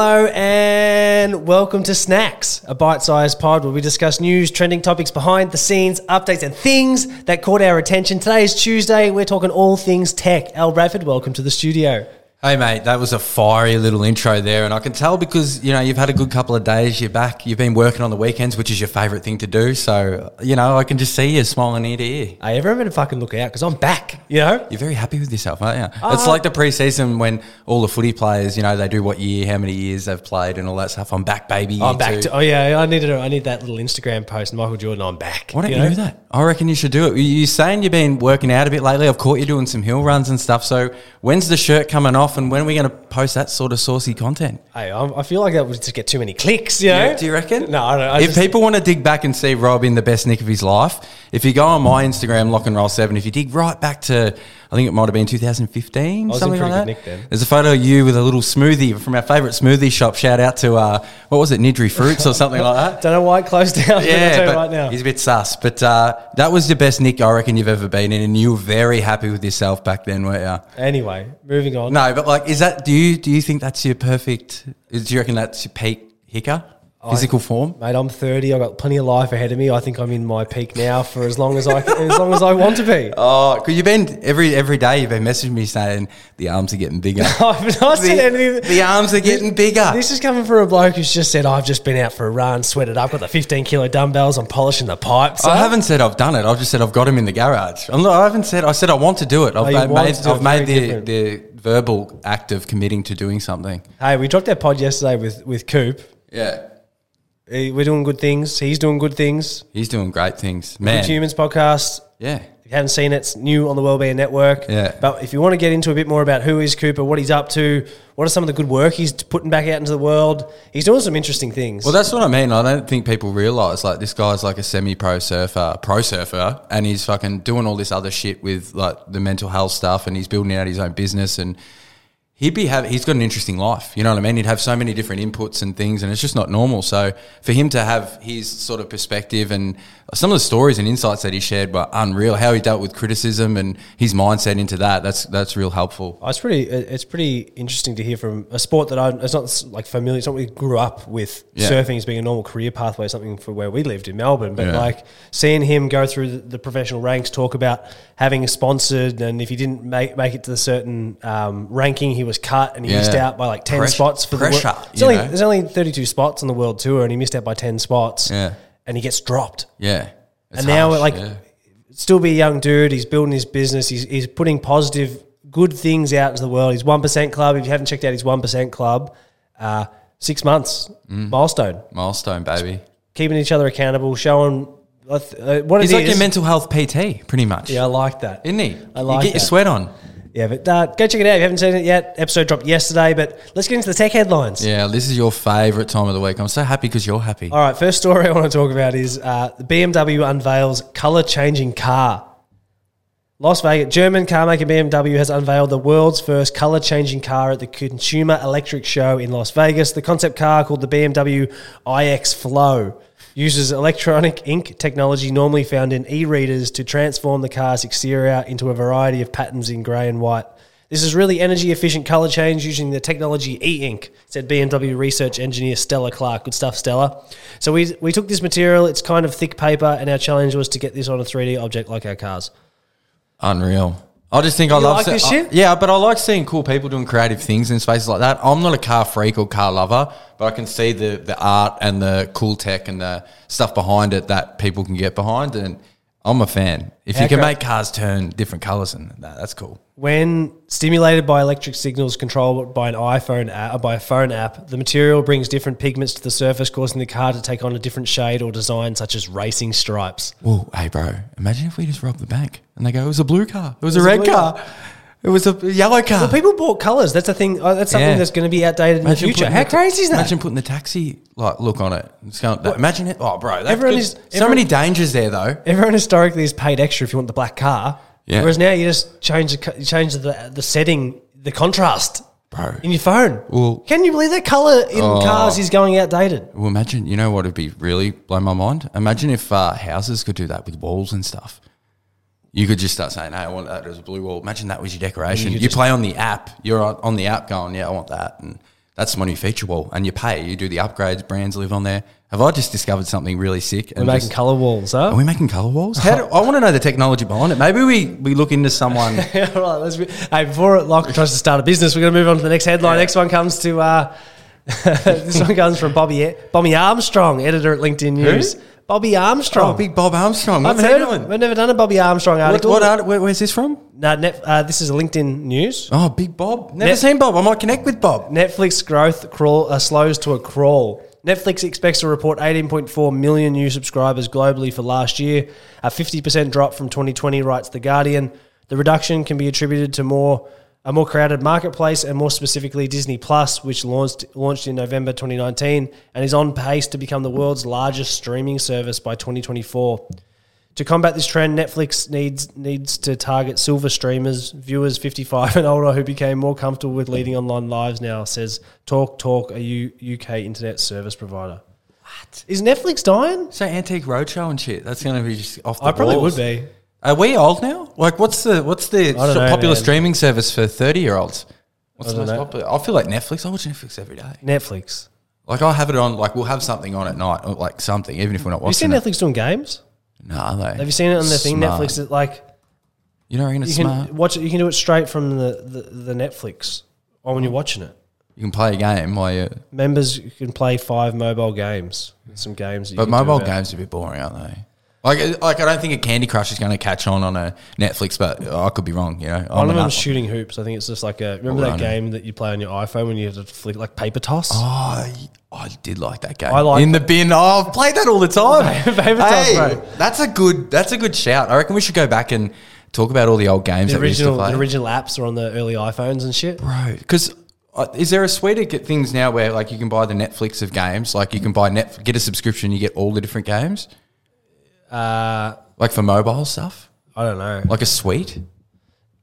Hello and welcome to Snacks, a bite-sized pod where we discuss news, trending topics, behind the scenes, updates and things that caught our attention. Today is Tuesday, we're talking all things tech. Al Bradford, welcome to the studio. Hey mate, that was a fiery little intro there, and I can tell because, you know, you've had a good couple of days, you're back, you've been working on the weekends, which is your favourite thing to do, so, you know, I can just see you smiling ear to ear. Hey, everyone better fucking look out because I'm back, you know? You're very happy with yourself, aren't you? It's like the pre-season when all the footy players, you know, they do what year, how many years they've played and all that stuff. I'm back, baby. I'm back. I need that little Instagram post, Michael Jordan, I'm back. Why don't you do that? I reckon you should do it. You're saying you've been working out a bit lately. I've caught you doing some hill runs and stuff, so when's the shirt coming off? And when are we going to post that sort of saucy content? Hey, I feel like that would just get too many clicks, you know? Yeah, do you reckon? No, I don't know. If people want to dig back and see Rob in the best nick of his life, if you go on my Instagram, LockandRoll7, if you dig right back to, I think it might have been 2015, something like that. I was in pretty good nick then. There's a photo of you with a little smoothie from our favourite smoothie shop. Shout out to, what was it, Nidri Fruits or something like that? Don't know why it closed down. Yeah, but right now he's a bit sus. But that was the best nick I reckon you've ever been in, and you were very happy with yourself back then, weren't you? Anyway, moving on. No, but like, is that, do you think that's your perfect, do you reckon that's your peak hicker? Physical form? Mate, I'm 30. I've got plenty of life ahead of me. I think I'm in my peak now for as long as I want to be. Oh, because you've been every day you've been messaging me saying the arms are getting bigger. I've not said anything. The arms are getting bigger. This is coming from a bloke who's just said, I've just been out for a run, sweated up, got the 15-kilo dumbbells, I'm polishing the pipes. I haven't said I've done it. I've just said I've got them in the garage. I said I want to do it. I've made the verbal act of committing to doing something. Hey, we dropped our pod yesterday with Coop. Yeah. We're doing good things. He's doing good things. He's doing great things. Man. Good Humans podcast. Yeah. If you haven't seen it, it's new on the Wellbeing Network. Yeah. But if you want to get into a bit more about who is Cooper, what he's up to, what are some of the good work he's putting back out into the world, he's doing some interesting things. Well, that's what I mean. I don't think people realise, like, this guy's like a semi-pro surfer, pro surfer, and he's fucking doing all this other shit with, like, the mental health stuff, and he's building out his own business, and he's got an interesting life, you know what I mean? He'd have so many different inputs and things, and it's just not normal. So for him to have his sort of perspective and some of the stories and insights that he shared were unreal. How he dealt with criticism and his mindset into that's real helpful. It's pretty interesting to hear from a sport that it's not like familiar. It's not we grew up with surfing as being a normal career pathway, something for where we lived in Melbourne. But like seeing him go through the professional ranks, talk about having sponsored, and if he didn't make it to the certain ranking, he was cut, and he missed out by like 10 spots for the world. There's only 32 spots on the world tour, and he missed out by 10 spots. Yeah, and he gets dropped. Yeah, and now still be a young dude. He's building his business. He's putting positive, good things out into the world. His 1% Club. If you haven't checked out his 1% Club, 6 months milestone, baby. Just keeping each other accountable, showing. He's like your mental health PT, pretty much. Yeah, I like that. Isn't he? I like. You get your sweat on. Yeah, but go check it out if you haven't seen it yet. Episode dropped yesterday, but let's get into the tech headlines. Yeah, this is your favourite time of the week. I'm so happy because you're happy. All right, first story I want to talk about is the BMW unveils colour-changing car. Las Vegas, German car maker BMW has unveiled the world's first colour-changing car at the Consumer Electric Show in Las Vegas. The concept car, called the BMW iX Flow, uses electronic ink technology normally found in e-readers to transform the car's exterior into a variety of patterns in grey and white. This is really energy-efficient colour change using the technology e-ink, said BMW research engineer Stella Clark. Good stuff, Stella. So we took this material, it's kind of thick paper, and our challenge was to get this on a 3D object like our cars. Unreal. I just think I love this shit? Yeah, but I like seeing cool people doing creative things in spaces like that. I'm not a car freak or car lover, but I can see the art and the cool tech and the stuff behind it that people can get behind, and I'm a fan. If you can make cars turn different colours, and that's cool. When stimulated by electric signals controlled by a phone app, the material brings different pigments to the surface, causing the car to take on a different shade or design, such as racing stripes. Well, hey, bro, imagine if we just robbed the bank and they go, it was a blue car, it was a red car. It was a yellow car. Well, people bought colours. That's a thing. That's something that's going to be outdated in the future. How crazy is that? Imagine putting the taxi look on it. Imagine it. Oh, bro. So many dangers there, though. Everyone historically has paid extra if you want the black car. Yeah. Whereas now you just change the setting, the contrast, bro, in your phone. Well, can you believe that colour in cars is going outdated? Well, imagine. You know what would be really blow my mind? Imagine if houses could do that with walls and stuff. You could just start saying, hey, I want that as a blue wall. Imagine that was your decoration. You play on the app. You're on the app going, yeah, I want that. And that's my new feature wall. And you pay, you do the upgrades, brands live on there. Have I just discovered something really sick? And we're making colour walls, huh? Are we making colour walls? How do, I want to know the technology behind it. Maybe we look into someone. Yeah, right, hey, before Lachlan tries to start a business, we're going to move on to the next headline. Yeah. Next one comes to... this one comes from Bobby Armstrong, editor at LinkedIn News. Who? Bobby Armstrong. Oh, big Bob Armstrong. I've heard of him. We've never done a Bobby Armstrong article. Where's this from? This is a LinkedIn News. Oh, big Bob. Never seen Bob. I might connect with Bob. Netflix growth slows to a crawl. Netflix expects to report 18.4 million new subscribers globally for last year, a 50% drop from 2020, writes The Guardian. The reduction can be attributed to a more crowded marketplace, and more specifically Disney Plus, which launched in November 2019 and is on pace to become the world's largest streaming service by 2024. To combat this trend, Netflix needs to target silver streamers, viewers 55 and older who became more comfortable with leading online lives now, says TalkTalk, a UK internet service provider. What? Is Netflix dying? So Antique Roadshow and shit, that's going to be just off the walls. I probably would be. Are we old now? Like, what's the popular streaming service for 30-year-olds? What's the most popular? I feel like Netflix. I watch Netflix every day. Netflix. Like, I have it on, like, we'll have something on at night, or like something, even if we're not watching it. Have you seen Netflix doing games? No, they... Have you seen it on their thing? Netflix is like... You know, you can do it straight from the Netflix when you're watching it. You can play a game while you... Members can play 5 mobile games. Some games that you can do. But mobile games are a bit boring, aren't they? Like, I don't think a Candy Crush is going to catch on a Netflix, but I could be wrong, you know. One of them shooting hoops. I think it's just like a... Remember that game that you play on your iPhone when you had to flick, like, paper toss? Oh, I did like that game. I like In the bin. Oh, I've played that all the time. Paper toss, bro. That's a good shout. I reckon we should go back and talk about all the old games that we used to play. The original apps are on the early iPhones and shit. Bro, because... Is there a suite of things now where, like, you can buy the Netflix of games? Like, you can buy get a subscription, you get all the different games? Like for mobile stuff? I don't know. Like a suite?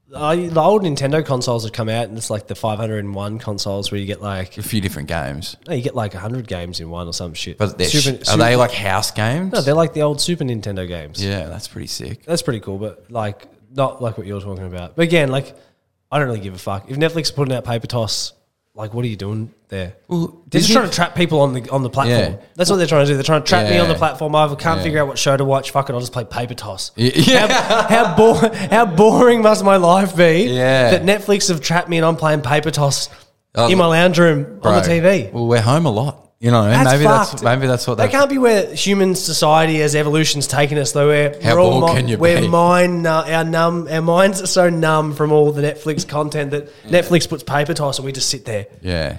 The old Nintendo consoles have come out, and it's like the 501 consoles where you get like... A few different games. No, you get like 100 games in one or some shit. But are they like house games? No, they're like the old Super Nintendo games. Yeah, that's pretty sick. That's pretty cool, but like not like what you're talking about. But again, like I don't really give a fuck. If Netflix are putting out paper toss... Like, what are you doing there? Well, they're just trying to trap people on the platform. Yeah. That's what they're trying to do. They're trying to trap me on the platform. I can't figure out what show to watch. Fuck it, I'll just play paper toss. Yeah. How boring must my life be that Netflix have trapped me and I'm playing paper toss in my lounge room on the TV? Well, we're home a lot. You know, maybe that's what they can't be where human society as evolution's taken us though. Our minds are so numb from all the Netflix content that Netflix puts paper toss and we just sit there. Yeah,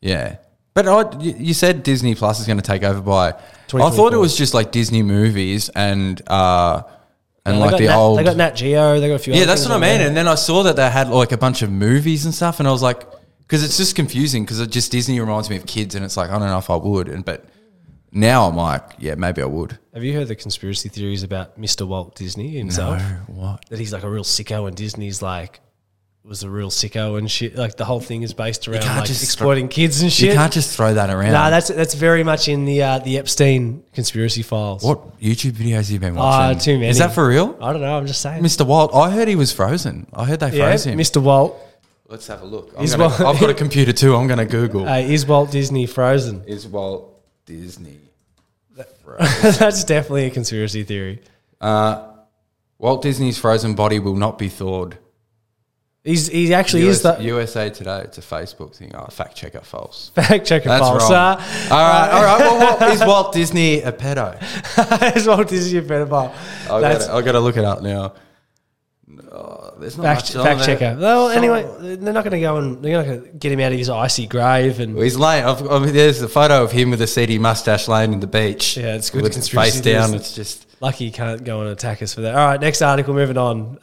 yeah. But you said Disney Plus is going to take over by. I thought it was just like Disney movies and like the old. They got Nat Geo. They got a few. Yeah, other that's what I mean. There. And then I saw that they had like a bunch of movies and stuff, and I was like. Because it's just confusing because it just Disney reminds me of kids and it's like, I don't know if I would. But now I'm like, yeah, maybe I would. Have you heard the conspiracy theories about Mr. Walt Disney himself? No, what? That he's like a real sicko and Disney's like was a real sicko and shit. Like the whole thing is based around like exploiting kids and shit. You can't just throw that around. Nah, that's very much in the Epstein conspiracy files. What YouTube videos have you been watching? Too many. Is that for real? I don't know. I'm just saying. Mr. Walt, I heard he was frozen. I heard they froze him. Mr. Walt. Let's have a look. I've got a computer too. I'm going to Google. Is Walt Disney frozen? Is Walt Disney frozen? That's definitely a conspiracy theory. Walt Disney's frozen body will not be thawed. He actually is that. USA Today. It's a Facebook thing. Oh, fact checker false. Fact checker false. That's wrong. All right. Well, is Walt Disney a pedo? Is Walt Disney a pedophile? I've got to look it up now. No, there's not fact checker. Well, anyway, they're not going to go and they're not going to get him out of his icy grave. And he's laying. There's a photo of him with a seedy mustache laying in the beach. Yeah, it's good. With his face down, it's just lucky he can't go and attack us for that. All right, next article. Moving on.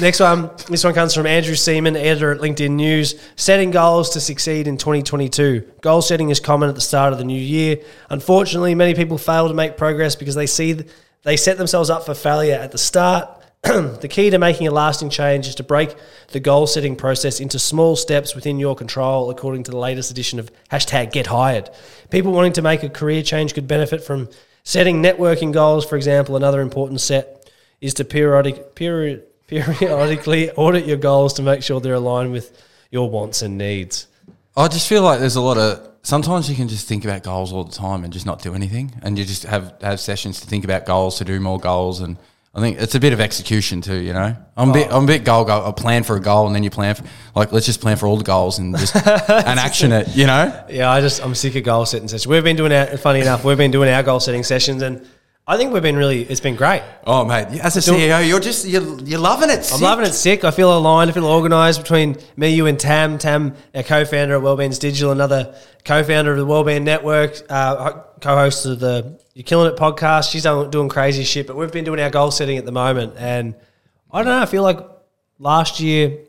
Next one. This one comes from Andrew Seaman, editor at LinkedIn News. Setting goals to succeed in 2022. Goal setting is common at the start of the new year. Unfortunately, many people fail to make progress because they set themselves up for failure at the start. The key to making a lasting change is to break the goal-setting process into small steps within your control, according to the latest edition of #GetHired. People wanting to make a career change could benefit from setting networking goals, for example. Another important step is to periodically audit your goals to make sure they're aligned with your wants and needs. I just feel like there's a lot of – sometimes you can just think about goals all the time and just not do anything, and you just have sessions to think about goals, to do more goals, and I think it's a bit of execution too, you know. I'm a bit goal. I plan for a goal and then you plan for – like let's just plan for all the goals and just and action it, you know. Yeah, I'm sick of goal setting sessions. Funny enough, we've been doing our goal setting sessions, and I think it's been great. Oh, mate, as a CEO, you're loving it. I'm loving it sick. I feel aligned. I feel organised between me, you and Tam. Tam, our co-founder at Wellbeing Digital, another co-founder of the Wellbeing Network, co-host of the You're Killing It podcast. She's doing crazy shit, but we've been doing our goal setting at the moment. And I don't know, I feel like last year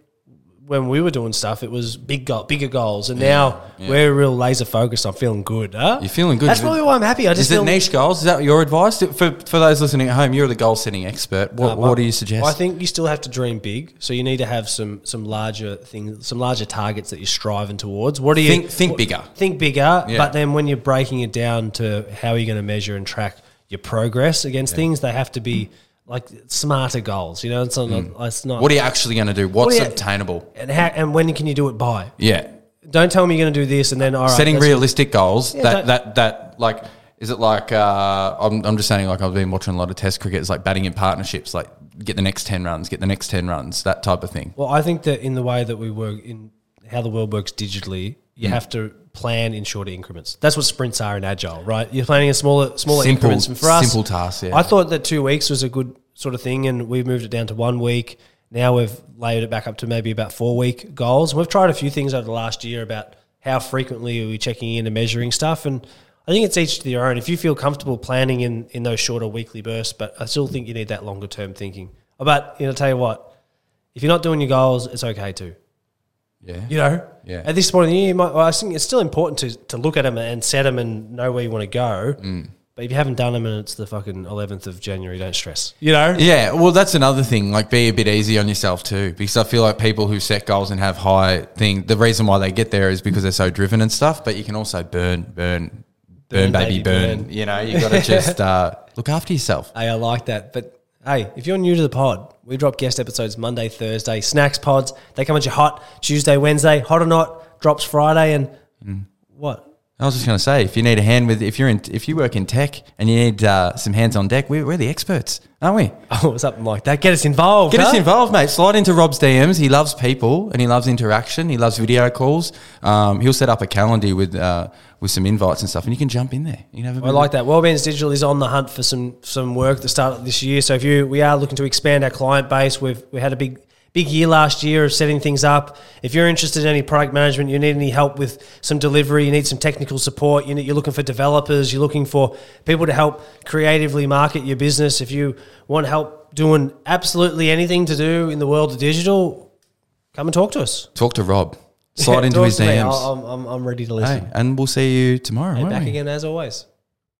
when we were doing stuff, it was bigger goals, and now we're real laser focused. I'm feeling good. Huh? You're feeling good. That's probably why I'm happy. Is it niche goals? Is that your advice for those listening at home? You're the goal setting expert. What do you suggest? Well, I think you still have to dream big, so you need to have some larger things, some larger targets that you're striving towards. What do you think bigger? Think bigger, yeah. But then when you're breaking it down to how you're going to measure and track your progress against things, they have to be like smarter goals, you know. It's not. What are you actually going to do? What's obtainable? And when can you do it by? Yeah. Don't tell me you're going to do this and then all right. Setting realistic goals. Yeah, that like is it like I'm just saying, like I've been watching a lot of Test cricket. It's like batting in partnerships, like get the next 10 runs, that type of thing. Well, I think that in the way that we work, in how the world works digitally, you have to plan in shorter increments. That's what sprints are in Agile, right? You're planning in smaller increments. And for us, simple tasks, yeah. I thought that 2 weeks was a good sort of thing, and we've moved it down to 1 week. Now we've layered it back up to maybe about 4 week goals. And we've tried a few things over the last year about how frequently are we checking in and measuring stuff, and I think it's each to their own. If you feel comfortable planning in those shorter weekly bursts, but I still think you need that longer term thinking. But, you know, I'll tell you what, if you're not doing your goals, it's okay too. Yeah. You know, at this point in the year, I think it's still important to look at them and set them and know where you want to go. Mm. But if you haven't done them and it's the fucking 11th of January, don't stress, you know? Yeah, well, that's another thing, like be a bit easy on yourself too, because I feel like people who set goals and have high thing, the reason why they get there is because they're so driven and stuff, but you can also burn, baby, burn. You know, you got to just look after yourself. Hey, I like that, but hey, if you're new to the pod, we drop guest episodes Monday, Thursday, snacks pods. They come at you hot Tuesday, Wednesday, hot or not, drops Friday, and what? I was just going to say, if you need a hand with, if you work in tech and you need some hands on deck, we're the experts, aren't we? Oh, something like that. Get us involved. Mate. Slide into Rob's DMs. He loves people and he loves interaction. He loves video calls. He'll set up a calendar with some invites and stuff, and you can jump in there. You know, I like that. Wellbeing Digital is on the hunt for some work to start up this year. So we are looking to expand our client base. We had a big year last year of setting things up. If you're interested in any product management, you need any help with some delivery, you need some technical support, you're looking for developers, you're looking for people to help creatively market your business. If you want help doing absolutely anything to do in the world of digital, come and talk to us. Talk to Rob. Slide into his DMs. I'm ready to listen. Hey, and we'll see you tomorrow. And back again as always.